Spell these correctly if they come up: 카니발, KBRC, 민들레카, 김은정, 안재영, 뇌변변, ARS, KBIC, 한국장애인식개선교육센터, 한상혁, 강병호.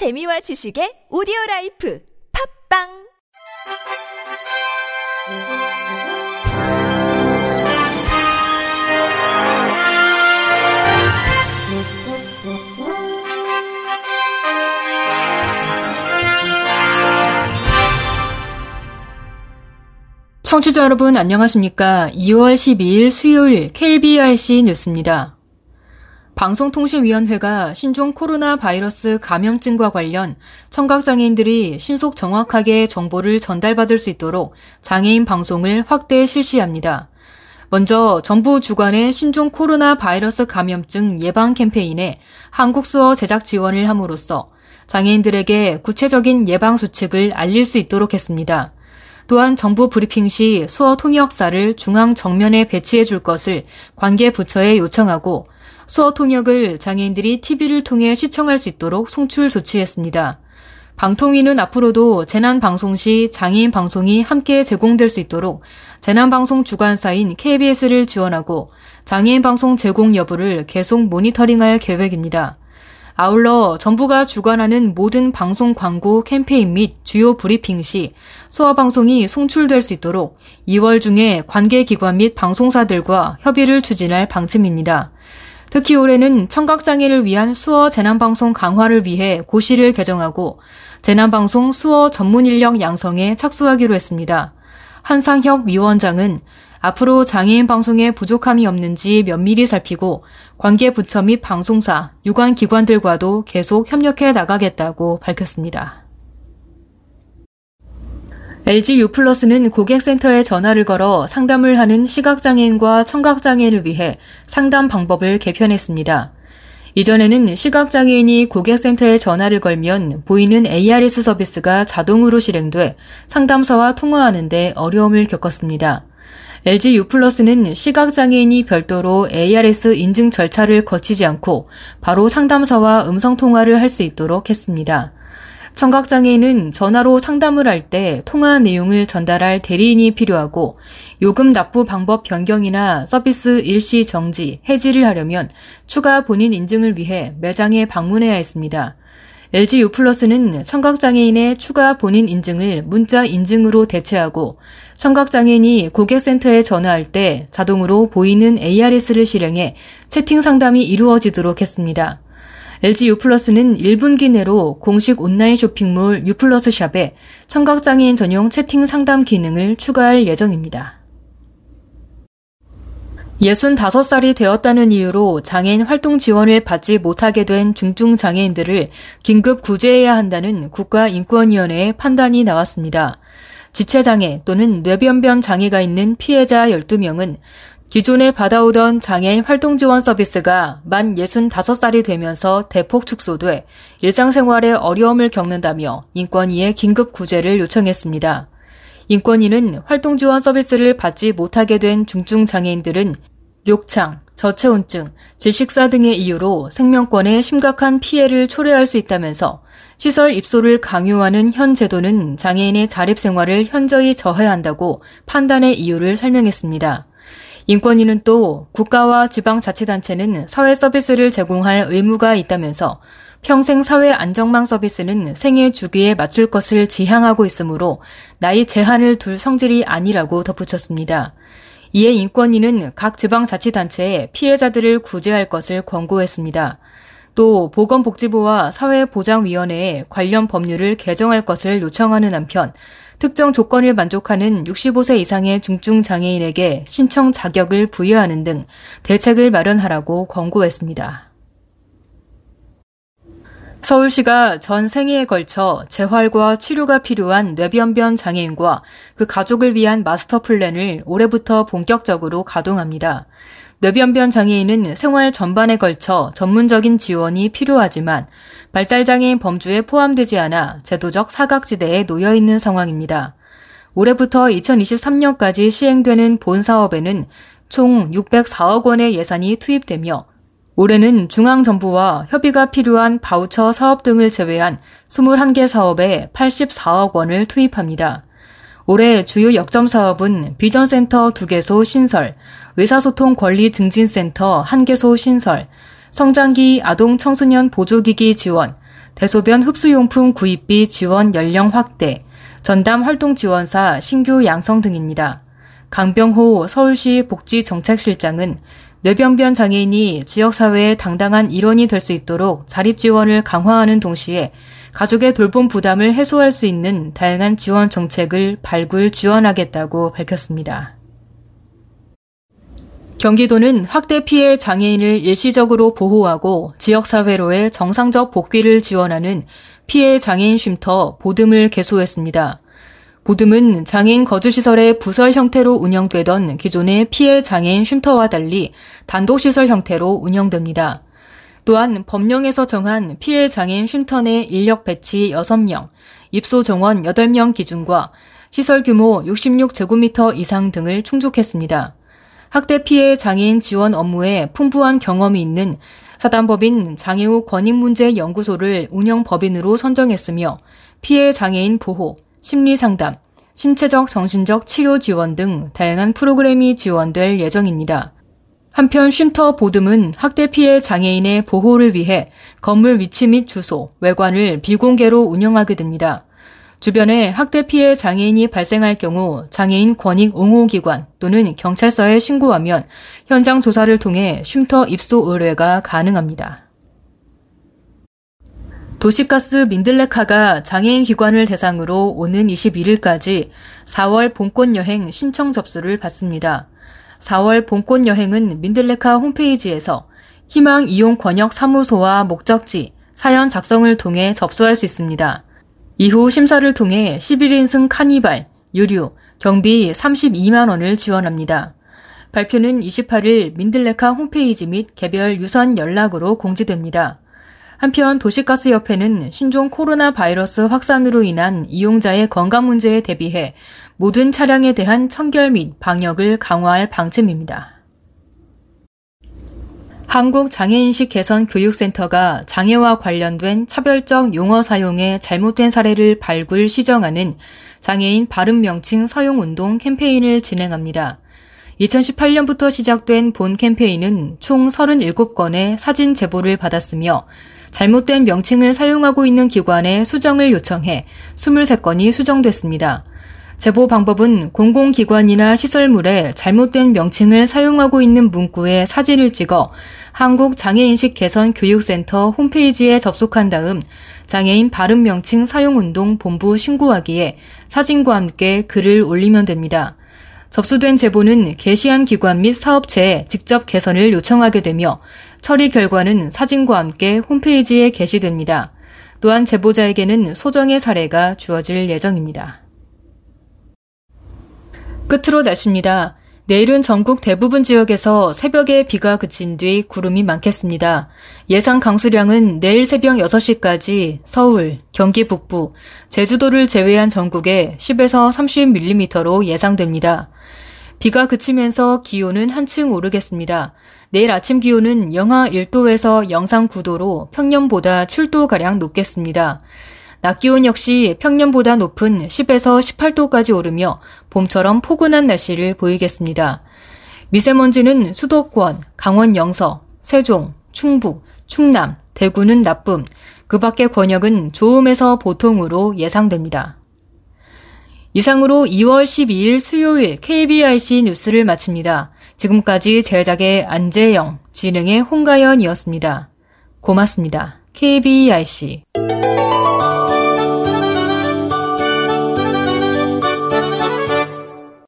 재미와 지식의 오디오라이프 팝빵 청취자 여러분 안녕하십니까. 2월 12일 수요일 KBRC 뉴스입니다. 방송통신위원회가 신종 코로나 바이러스 감염증과 관련 청각장애인들이 신속 정확하게 정보를 전달받을 수 있도록 장애인 방송을 확대 실시합니다. 먼저 정부 주관의 신종 코로나 바이러스 감염증 예방 캠페인에 한국수어 제작 지원을 함으로써 장애인들에게 구체적인 예방 수칙을 알릴 수 있도록 했습니다. 또한 정부 브리핑 시 수어 통역사를 중앙 정면에 배치해 줄 것을 관계 부처에 요청하고 수어 통역을 장애인들이 TV를 통해 시청할 수 있도록 송출 조치했습니다. 방통위는 앞으로도 재난방송 시 장애인 방송이 함께 제공될 수 있도록 재난방송 주관사인 KBS를 지원하고 장애인 방송 제공 여부를 계속 모니터링할 계획입니다. 아울러 정부가 주관하는 모든 방송 광고 캠페인 및 주요 브리핑 시 수어 방송이 송출될 수 있도록 2월 중에 관계기관 및 방송사들과 협의를 추진할 방침입니다. 특히 올해는 청각장애를 위한 수어 재난방송 강화를 위해 고시를 개정하고 재난방송 수어 전문인력 양성에 착수하기로 했습니다. 한상혁 위원장은 앞으로 장애인 방송에 부족함이 없는지 면밀히 살피고 관계 부처 및 방송사, 유관 기관들과도 계속 협력해 나가겠다고 밝혔습니다. LG유플러스는 고객센터에 전화를 걸어 상담을 하는 시각장애인과 청각장애인을 위해 상담 방법을 개편했습니다. 이전에는 시각장애인이 고객센터에 전화를 걸면 보이는 ARS 서비스가 자동으로 실행돼 상담사와 통화하는 데 어려움을 겪었습니다. LG유플러스는 시각장애인이 별도로 ARS 인증 절차를 거치지 않고 바로 상담사와 음성통화를 할 수 있도록 했습니다. 청각장애인은 전화로 상담을 할 때 통화 내용을 전달할 대리인이 필요하고 요금 납부 방법 변경이나 서비스 일시 정지, 해지를 하려면 추가 본인 인증을 위해 매장에 방문해야 했습니다. LG유플러스는 청각장애인의 추가 본인 인증을 문자 인증으로 대체하고 청각장애인이 고객센터에 전화할 때 자동으로 보이는 ARS를 실행해 채팅 상담이 이루어지도록 했습니다. LG유플러스는 1분기 내로 공식 온라인 쇼핑몰 유플러스샵에 청각장애인 전용 채팅 상담 기능을 추가할 예정입니다. 65살이 되었다는 이유로 장애인 활동 지원을 받지 못하게 된 중증장애인들을 긴급 구제해야 한다는 국가인권위원회의 판단이 나왔습니다. 지체장애 또는 뇌변변 장애가 있는 피해자 12명은 기존에 받아오던 장애인 활동지원 서비스가 만 65살이 되면서 대폭 축소돼 일상생활에 어려움을 겪는다며 인권위에 긴급 구제를 요청했습니다. 인권위는 활동지원 서비스를 받지 못하게 된 중증장애인들은 욕창, 저체온증, 질식사 등의 이유로 생명권에 심각한 피해를 초래할 수 있다면서 시설 입소를 강요하는 현 제도는 장애인의 자립생활을 현저히 저해한다고 판단의 이유를 설명했습니다. 인권위는 또 국가와 지방자치단체는 사회서비스를 제공할 의무가 있다면서 평생 사회안정망 서비스는 생애 주기에 맞출 것을 지향하고 있으므로 나이 제한을 둘 성질이 아니라고 덧붙였습니다. 이에 인권위는 각 지방자치단체에 피해자들을 구제할 것을 권고했습니다. 또 보건복지부와 사회보장위원회에 관련 법률을 개정할 것을 요청하는 한편 특정 조건을 만족하는 65세 이상의 중증장애인에게 신청 자격을 부여하는 등 대책을 마련하라고 권고했습니다. 서울시가 전 생애에 걸쳐 재활과 치료가 필요한 뇌변변 장애인과 그 가족을 위한 마스터 플랜을 올해부터 본격적으로 가동합니다. 뇌변변 장애인은 생활 전반에 걸쳐 전문적인 지원이 필요하지만 발달장애인 범주에 포함되지 않아 제도적 사각지대에 놓여 있는 상황입니다. 올해부터 2023년까지 시행되는 본 사업에는 총 604억 원의 예산이 투입되며 올해는 중앙정부와 협의가 필요한 바우처 사업 등을 제외한 21개 사업에 84억 원을 투입합니다. 올해 주요 역점 사업은 비전센터 2개소 신설, 의사소통 권리 증진센터 1개소 신설, 성장기 아동 청소년 보조기기 지원, 대소변 흡수용품 구입비 지원 연령 확대, 전담 활동지원사 신규 양성 등입니다. 강병호 서울시 복지정책실장은 뇌변변 장애인이 지역사회의 당당한 일원이 될 수 있도록 자립지원을 강화하는 동시에 가족의 돌봄 부담을 해소할 수 있는 다양한 지원 정책을 발굴 지원하겠다고 밝혔습니다. 경기도는 확대 피해 장애인을 일시적으로 보호하고 지역사회로의 정상적 복귀를 지원하는 피해 장애인 쉼터 보듬을 개소했습니다. 보듬은 장애인 거주시설의 부설 형태로 운영되던 기존의 피해 장애인 쉼터와 달리 단독시설 형태로 운영됩니다. 또한 법령에서 정한 피해 장애인 쉼터 내 인력 배치 6명, 입소 정원 8명 기준과 시설 규모 66제곱미터 이상 등을 충족했습니다. 학대 피해 장애인 지원 업무에 풍부한 경험이 있는 사단법인 장애우 권익문제연구소를 운영법인으로 선정했으며 피해 장애인 보호, 심리상담, 신체적 정신적 치료 지원 등 다양한 프로그램이 지원될 예정입니다. 한편 쉼터 보듬은 학대 피해 장애인의 보호를 위해 건물 위치 및 주소, 외관을 비공개로 운영하게 됩니다. 주변에 학대 피해 장애인이 발생할 경우 장애인 권익 옹호기관 또는 경찰서에 신고하면 현장 조사를 통해 쉼터 입소 의뢰가 가능합니다. 도시가스 민들레카가 장애인 기관을 대상으로 오는 21일까지 4월 봄꽃여행 신청 접수를 받습니다. 4월 봄꽃여행은 민들레카 홈페이지에서 희망 이용 권역 사무소와 목적지, 사연 작성을 통해 접수할 수 있습니다. 이후 심사를 통해 11인승 카니발, 유류, 경비 32만 원을 지원합니다. 발표는 28일 민들레카 홈페이지 및 개별 유선 연락으로 공지됩니다. 한편 도시가스협회는 신종 코로나 바이러스 확산으로 인한 이용자의 건강 문제에 대비해 모든 차량에 대한 청결 및 방역을 강화할 방침입니다. 한국장애인식개선교육센터가 장애와 관련된 차별적 용어 사용의 잘못된 사례를 발굴 시정하는 장애인 발음명칭 사용운동 캠페인을 진행합니다. 2018년부터 시작된 본 캠페인은 총 37건의 사진 제보를 받았으며 잘못된 명칭을 사용하고 있는 기관에 수정을 요청해 23건이 수정됐습니다. 제보 방법은 공공기관이나 시설물에 잘못된 명칭을 사용하고 있는 문구에 사진을 찍어 한국장애인식개선교육센터 홈페이지에 접속한 다음 장애인 발음명칭 사용운동 본부 신고하기에 사진과 함께 글을 올리면 됩니다. 접수된 제보는 게시한 기관 및 사업체에 직접 개선을 요청하게 되며 처리 결과는 사진과 함께 홈페이지에 게시됩니다. 또한 제보자에게는 소정의 사례가 주어질 예정입니다. 끝으로 날씨입니다. 내일은 전국 대부분 지역에서 새벽에 비가 그친 뒤 구름이 많겠습니다. 예상 강수량은 내일 새벽 6시까지 서울, 경기 북부, 제주도를 제외한 전국에 10에서 30mm로 예상됩니다. 비가 그치면서 기온은 한층 오르겠습니다. 내일 아침 기온은 영하 1도에서 영상 9도로 평년보다 7도가량 높겠습니다. 낮 기온 역시 평년보다 높은 10에서 18도까지 오르며 봄처럼 포근한 날씨를 보이겠습니다. 미세먼지는 수도권, 강원 영서, 세종, 충북, 충남, 대구는 나쁨, 그 밖의 권역은 좋음에서 보통으로 예상됩니다. 이상으로 2월 12일 수요일 KBIC 뉴스를 마칩니다. 지금까지 제작의 안재영, 진행의 홍가연이었습니다. 고맙습니다. KBIC